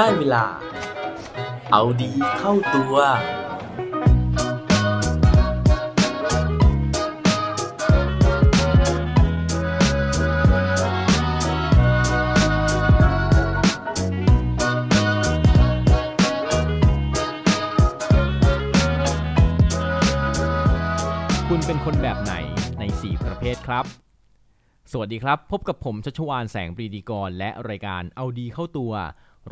ได้เวลาเอาดีเข้าตัวคุณเป็นคนแบบไหนใน4ประเภทครับสวัสดีครับพบกับผมชัชวาลแสงปรีดีกรและรายการเอาดีเข้าตัว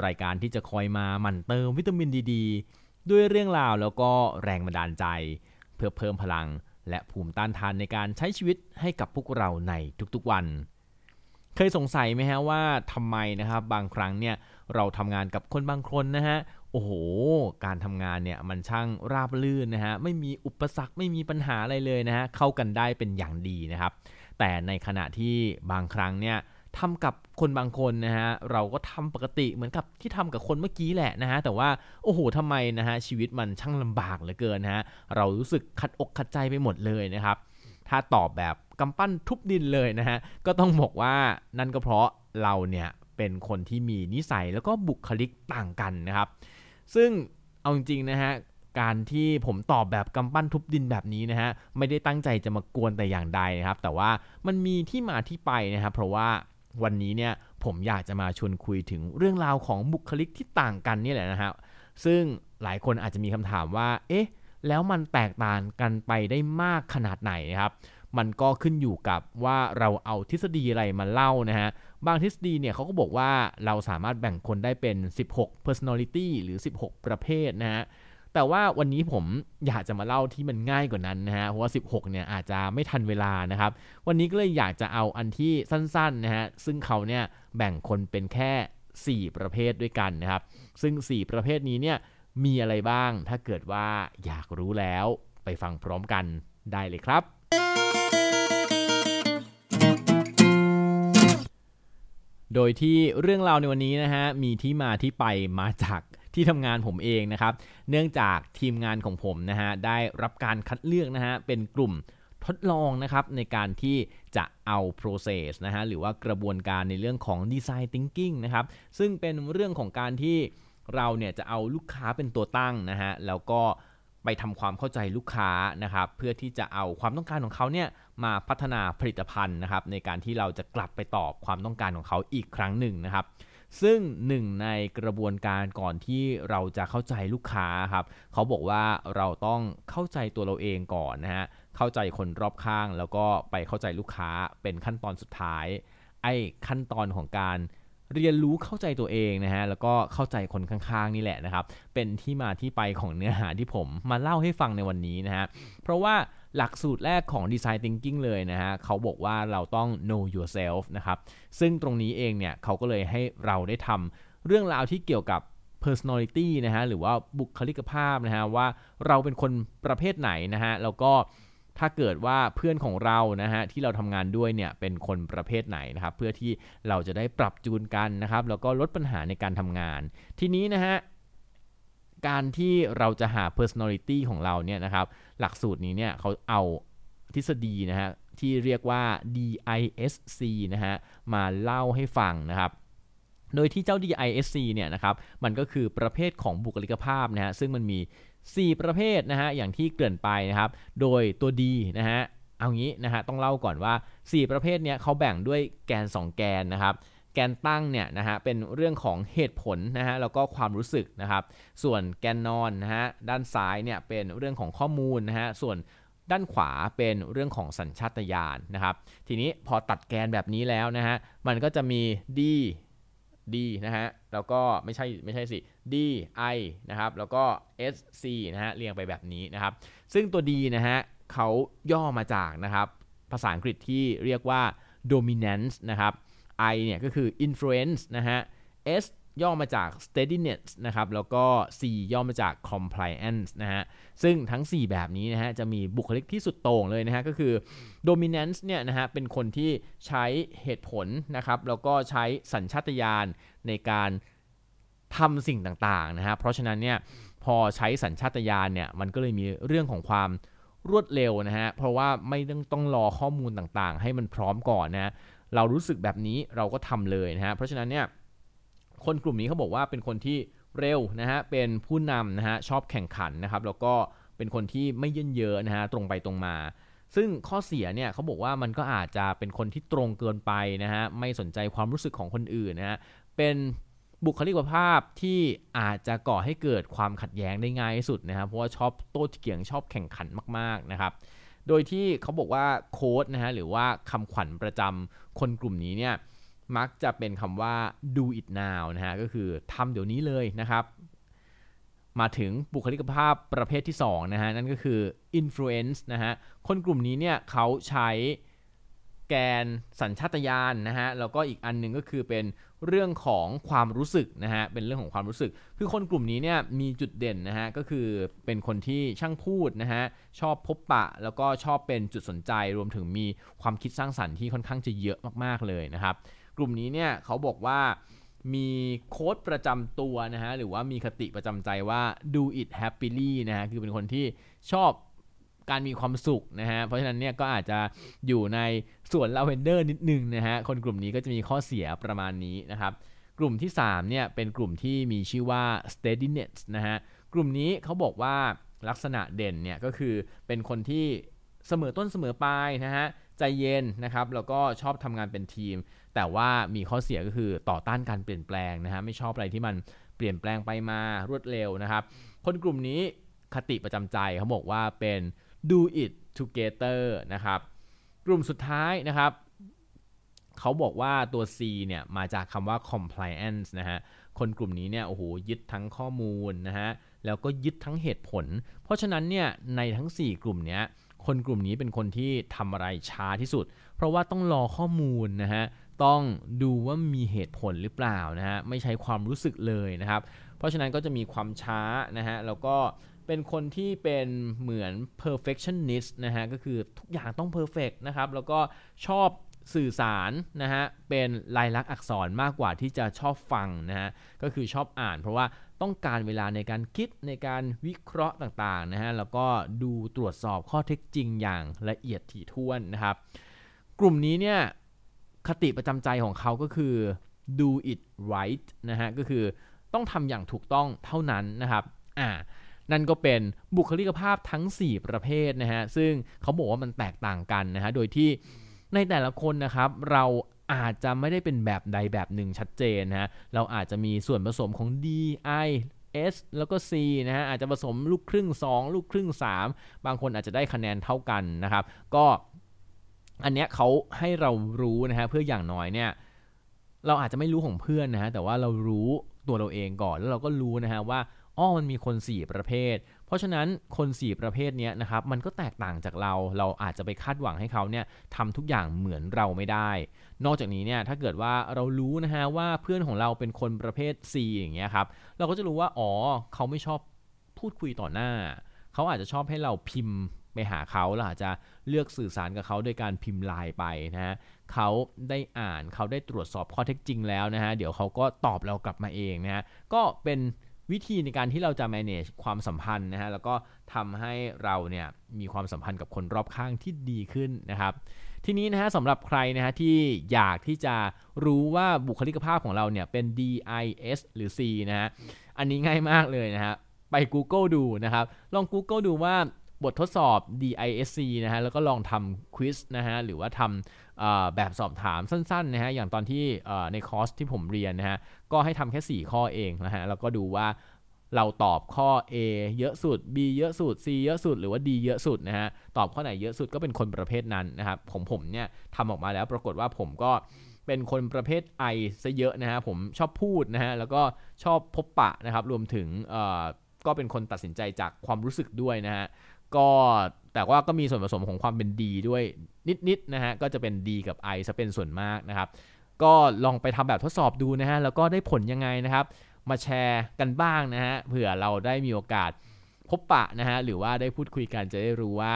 รายการที่จะคอยมาหมั่นเติมวิตามินดีด้วยเรื่องราวแล้วก็แรงบันดาลใจเพื่อเพิ่มพลังและภูมิต้านทานในการใช้ชีวิตให้กับพวกเราในทุกๆวันเคยสงสัยไหมฮะว่าทำไมนะครับบางครั้งเนี่ยเราทำงานกับคนบางคนนะฮะโอ้โหการทำงานเนี่ยมันช่างราบรื่นนะฮะไม่มีอุปสรรคไม่มีปัญหาอะไรเลยนะฮะเข้ากันได้เป็นอย่างดีนะครับแต่ในขณะที่บางครั้งเนี่ยทำกับคนบางคนนะฮะเราก็ทำปกติเหมือนกับที่ทำกับคนเมื่อกี้แหละนะฮะแต่ว่าโอ้โหทำไมนะฮะชีวิตมันช่างลำบากเหลือเกินนะฮะเรารู้สึกขัดอกขัดใจไปหมดเลยนะครับถ้าตอบแบบกำปั้นทุบดินเลยนะฮะก็ต้องบอกว่านั่นก็เพราะเราเนี่ยเป็นคนที่มีนิสัยแล้วก็บุคลิกต่างกันนะครับซึ่งเอาจริงๆนะฮะการที่ผมตอบแบบกำปั้นทุบดินแบบนี้นะฮะไม่ได้ตั้งใจจะมากวนแต่อย่างใดนะครับแต่ว่ามันมีที่มาที่ไปนะครับเพราะว่าวันนี้เนี่ยผมอยากจะมาชวนคุยถึงเรื่องราวของบุคลิกที่ต่างกันนี่แหละนะฮะซึ่งหลายคนอาจจะมีคำถามว่าเอ๊ะแล้วมันแตกต่างกันไปได้มากขนาดไหนนะครับมันก็ขึ้นอยู่กับว่าเราเอาทฤษฎีอะไรมาเล่านะฮะบางทฤษฎีเนี่ยเขาก็บอกว่าเราสามารถแบ่งคนได้เป็น16 personality หรือ16ประเภทนะฮะแต่ว่าวันนี้ผมอยากจะมาเล่าที่มันง่ายกว่านั้นนะฮะเพราะว่า16เนี่ยอาจจะไม่ทันเวลานะครับวันนี้ก็เลยอยากจะเอาอันที่สั้นๆนะฮะซึ่งเขาเนี่ยแบ่งคนเป็นแค่4ประเภทด้วยกันนะครับซึ่ง4ประเภทนี้เนี่ยมีอะไรบ้างถ้าเกิดว่าอยากรู้แล้วไปฟังพร้อมกันได้เลยครับโดยที่เรื่องราวในวันนี้นะฮะมีที่มาที่ไปมาจากที่ทำงานผมเองนะครับเนื่องจากทีมงานของผมนะฮะได้รับการคัดเลือกนะฮะเป็นกลุ่มทดลองนะครับในการที่จะเอา process นะฮะหรือว่ากระบวนการในเรื่องของ design thinking นะครับซึ่งเป็นเรื่องของการที่เราเนี่ยจะเอาลูกค้าเป็นตัวตั้งนะฮะแล้วก็ไปทำความเข้าใจลูกค้านะครับเพื่อที่จะเอาความต้องการของเขาเนี่ยมาพัฒนาผลิตภัณฑ์นะครับในการที่เราจะกลับไปตอบความต้องการของเขาอีกครั้งหนึ่งนะครับซึ่งหนึ่งในกระบวนการก่อนที่เราจะเข้าใจลูกค้าครับเขาบอกว่าเราต้องเข้าใจตัวเราเองก่อนนะฮะเข้าใจคนรอบข้างแล้วก็ไปเข้าใจลูกค้าเป็นขั้นตอนสุดท้ายไอ้ขั้นตอนของการเรียนรู้เข้าใจตัวเองนะฮะแล้วก็เข้าใจคนข้างๆนี่แหละนะครับเป็นที่มาที่ไปของเนื้อหาที่ผมมาเล่าให้ฟังในวันนี้นะฮะเพราะว่าหลักสูตรแรกของ Design Thinking เลยนะฮะเขาบอกว่าเราต้อง know yourself นะครับซึ่งตรงนี้เองเนี่ยเขาก็เลยให้เราได้ทำเรื่องราวที่เกี่ยวกับ personality นะฮะหรือว่าบุคลิกภาพนะฮะว่าเราเป็นคนประเภทไหนนะฮะแล้วก็ถ้าเกิดว่าเพื่อนของเรานะฮะที่เราทำงานด้วยเนี่ยเป็นคนประเภทไหนนะครับเพื่อที่เราจะได้ปรับจูนกันนะครับแล้วก็ลดปัญหาในการทำงานทีนี้นะฮะการที่เราจะหา personality ของเราเนี่ยนะครับหลักสูตรนี้เนี่ยเขาเอาทฤษฎีนะฮะที่เรียกว่า DISC นะฮะมาเล่าให้ฟังนะครับโดยที่เจ้า DISC เนี่ยนะครับมันก็คือประเภทของบุคลิกภาพนะฮะซึ่งมันมี4ประเภทนะฮะอย่างที่เกริ่นไปนะครับโดยตัว D นะฮะเอางี้นะฮะต้องเล่าก่อนว่า4ประเภทเนี้ยเขาแบ่งด้วยแกน2แกนนะครับแกนตั้งเนี่ยนะฮะเป็นเรื่องของเหตุผลนะฮะแล้วก็ความรู้สึกนะครับส่วนแกนนอนนะฮะด้านซ้ายเนี่ยเป็นเรื่องของข้อมูลนะฮะส่วนด้านขวาเป็นเรื่องของสัญชาตญาณนะครับทีนี้พอตัดแกนแบบนี้แล้วนะฮะมันก็จะมี D นะฮะแล้วก็ไม่ใช่สิ D I นะครับแล้วก็ S C นะฮะเรียงไปแบบนี้นะครับซึ่งตัว D นะฮะเขาย่อมาจากนะครับภาษาอังกฤษที่เรียกว่า dominance นะครับ I เนี่ยก็คือ influence นะฮะ S ย่อมาจาก steadiness นะครับแล้วก็ C ย่อมาจาก compliance นะฮะซึ่งทั้ง4แบบนี้นะฮะจะมีบุคลิกที่สุดโต่งเลยนะฮะก็คือ dominance เนี่ยนะฮะเป็นคนที่ใช้เหตุผลนะครับแล้วก็ใช้สัญชาตญาณในการทำสิ่งต่างๆนะฮะเพราะฉะนั้นเนี่ยพอใช้สัญชาตญาณเนี่ยมันก็เลยมีเรื่องของความรวดเร็วนะฮะเพราะว่าไม่ต้องรอข้อมูลต่างๆให้มันพร้อมก่อนนะเรารู้สึกแบบนี้เราก็ทำเลยนะฮะเพราะฉะนั้นเนี่ย คนกลุ่มนี้เขาบอกว่าเป็นคนที่เร็วนะฮะเป็นผู้นำนะฮะชอบแข่งขันนะครับแล้วก็เป็นคนที่ไม่เย่นเยอะนะฮะตรงไปตรงมาซึ่งข้อเสียเนี่ยเขาบอกว่ามันก็อาจจะเป็นคนที่ตรงเกินไปนะฮะไม่สนใจความรู้สึกของคนอื่นนะฮะเป็นบุคลิกภาพที่อาจจะก่อให้เกิดความขัดแย้งได้ง่ายที่สุดนะครับเพราะว่าชอบโต้เถียงชอบแข่งขันมากๆนะครับโดยที่เขาบอกว่าโค้ดนะฮะหรือว่าคำขวัญประจำคนกลุ่มนี้เนี่ยมักจะเป็นคำว่า do it now นะฮะก็คือทำเดี๋ยวนี้เลยนะครับมาถึงบุคลิกภาพประเภทที่2นะฮะนั่นก็คือ influence นะฮะคนกลุ่มนี้เนี่ยเขาใช้แกนสัญชาตญาณนะฮะแล้วก็อีกอันนึงก็คือเป็นเรื่องของความรู้สึกนะฮะเป็นเรื่องของความรู้สึกคือคนกลุ่มนี้เนี่ยมีจุดเด่นนะฮะก็คือเป็นคนที่ช่างพูดนะฮะชอบพบปะแล้วก็ชอบเป็นจุดสนใจรวมถึงมีความคิดสร้างสรรค์ที่ค่อนข้างจะเยอะมากๆเลยนะครับกลุ่มนี้เนี่ยเขาบอกว่ามีโค้ดประจำตัวนะฮะหรือว่ามีคติประจำใจว่า do it happily นะฮะคือเป็นคนที่ชอบการมีความสุขนะฮะเพราะฉะนั้นเนี่ยก็อาจจะอยู่ในส่วนลาเวนเดอร์นิดนึงนะฮะคนกลุ่มนี้ก็จะมีข้อเสียประมาณนี้นะครับกลุ่มที่3เนี่ยเป็นกลุ่มที่มีชื่อว่า steadiness นะฮะกลุ่มนี้เขาบอกว่าลักษณะเด่นเนี่ยก็คือเป็นคนที่เสมอต้นเสมอปลายนะฮะใจเย็นนะครับแล้วก็ชอบทำงานเป็นทีมแต่ว่ามีข้อเสียก็คือต่อต้านการเปลี่ยนแปลงนะฮะไม่ชอบอะไรที่มันเปลี่ยนแปลงไปมารวดเร็วนะครับคนกลุ่มนี้คติประจำใจเขาบอกว่าเป็น do it together นะครับกลุ่มสุดท้ายนะครับเขาบอกว่าตัว C เนี่ยมาจากคำว่า compliance นะฮะคนกลุ่มนี้เนี่ยโอ้โหยึดทั้งข้อมูลนะฮะแล้วก็ยึดทั้งเหตุผลเพราะฉะนั้นเนี่ยในทั้ง4กลุ่มเนี้ยคนกลุ่มนี้เป็นคนที่ทำอะไรช้าที่สุดเพราะว่าต้องรอข้อมูลนะฮะต้องดูว่ามีเหตุผลหรือเปล่านะฮะไม่ใช้ความรู้สึกเลยนะครับเพราะฉะนั้นก็จะมีความช้านะฮะแล้วก็เป็นคนที่เป็นเหมือน perfectionist นะฮะก็คือทุกอย่างต้อง perfect นะครับแล้วก็ชอบสื่อสารนะฮะเป็นลายลักษณ์อักษรมากกว่าที่จะชอบฟังนะฮะก็คือชอบอ่านเพราะว่าต้องการเวลาในการคิดในการวิเคราะห์ต่างๆนะฮะแล้วก็ดูตรวจสอบข้อเท็จจริงอย่างละเอียดถี่ถ้วนนะครับกลุ่มนี้เนี่ยคติประจำใจของเขาก็คือ do it right นะฮะก็คือต้องทำอย่างถูกต้องเท่านั้นนะครับนั่นก็เป็นบุคลิกภาพทั้ง4ประเภทนะฮะซึ่งเขาบอกว่ามันแตกต่างกันนะฮะโดยที่ในแต่ละคนนะครับเราอาจจะไม่ได้เป็นแบบใดแบบหนึ่งชัดเจนนะฮะเราอาจจะมีส่วนผสมของ D I S แล้วก็ C นะฮะอาจจะผสมลูกครึ่ง2ลูกครึ่ง3บางคนอาจจะได้คะแนนเท่ากันนะครับก็อันเนี้ยเขาให้เรารู้นะฮะเพื่ออย่างน้อยเนี่ยเราอาจจะไม่รู้ของเพื่อนนะฮะแต่ว่าเรารู้ตัวเราเองก่อนแล้วเราก็รู้นะฮะว่าอ๋อมันมีคน4ประเภทเพราะฉะนั้นคน4ประเภทนี้นะครับมันก็แตกต่างจากเราอาจจะไปคาดหวังให้เขาเนี่ยทำทุกอย่างเหมือนเราไม่ได้นอกจากนี้เนี่ยถ้าเกิดว่าเรารู้นะฮะว่าเพื่อนของเราเป็นคนประเภท C อย่างเงี้ยครับเราก็จะรู้ว่าอ๋อเขาไม่ชอบพูดคุยต่อหน้าเขาอาจจะชอบให้เราพิมพ์ไปหาเขาเราอาจจะเลือกสื่อสารกับเขาโดยการพิมพ์ไลน์ไปนะฮะเขาได้อ่านเขาได้ตรวจสอบข้อเท็จจริงแล้วนะฮะเดี๋ยวเขาก็ตอบเรากลับมาเองนะฮะก็เป็นวิธีในการที่เราจะ manage ความสัมพันธ์นะฮะแล้วก็ทำให้เราเนี่ยมีความสัมพันธ์กับคนรอบข้างที่ดีขึ้นนะครับทีนี้นะฮะสำหรับใครนะฮะที่อยากที่จะรู้ว่าบุคลิกภาพของเราเนี่ยเป็น D I S หรือ C นะฮะอันนี้ง่ายมากเลยนะฮะไป Google ดูนะครับลอง Google ดูว่าบททดสอบ D I S C นะฮะแล้วก็ลองทำควิสนะฮะหรือว่าทำแบบสอบถามสั้นๆนะฮะอย่างตอนที่ในคอร์สที่ผมเรียนนะฮะก็ให้ทำแค่4ข้อเองนะฮะแล้วก็ดูว่าเราตอบข้อ A เยอะสุด B เยอะสุด C เยอะสุดหรือว่า D เยอะสุดนะฮะตอบข้อไหนเยอะสุดก็เป็นคนประเภทนั้นนะครับผมเนี่ยทำออกมาแล้วปรากฏว่าผมก็เป็นคนประเภท I ซะเยอะนะฮะผมชอบพูดนะฮะแล้วก็ชอบพบปะนะครับรวมถึงก็เป็นคนตัดสินใจจากความรู้สึกด้วยนะฮะก็แต่ว่าก็มีส่วนผสมของความเป็น D ด้วยนิดๆนะฮะก็จะเป็น D กับ I ซะเป็นส่วนมากนะครับก็ลองไปทำแบบทดสอบดูนะฮะแล้วก็ได้ผลยังไงนะครับมาแชร์กันบ้างนะฮะเผื่อเราได้มีโอกาสพบปะนะฮะหรือว่าได้พูดคุยกันจะได้รู้ว่า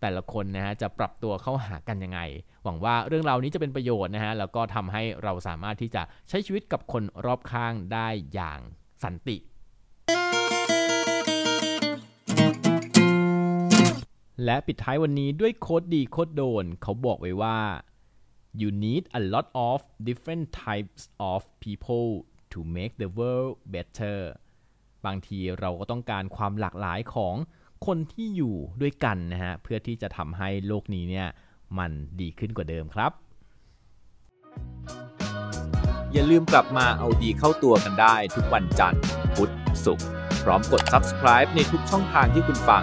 แต่ละคนนะฮะจะปรับตัวเข้าหากันยังไงหวังว่าเรื่องราวนี้จะเป็นประโยชน์นะฮะแล้วก็ทำให้เราสามารถที่จะใช้ชีวิตกับคนรอบข้างได้อย่างสันติและปิดท้ายวันนี้ด้วยโค้ดดีโค้ดโดนเขาบอกไว้ว่า you need a lot of different types of people to make the world better บางทีเราก็ต้องการความหลากหลายของคนที่อยู่ด้วยกันนะฮะเพื่อที่จะทำให้โลกนี้เนี่ยมันดีขึ้นกว่าเดิมครับอย่าลืมกลับมาเอาดีเข้าตัวกันได้ทุกวันจันทร์พุธศุกร์พร้อมกด subscribe ในทุกช่องทางที่คุณฟัง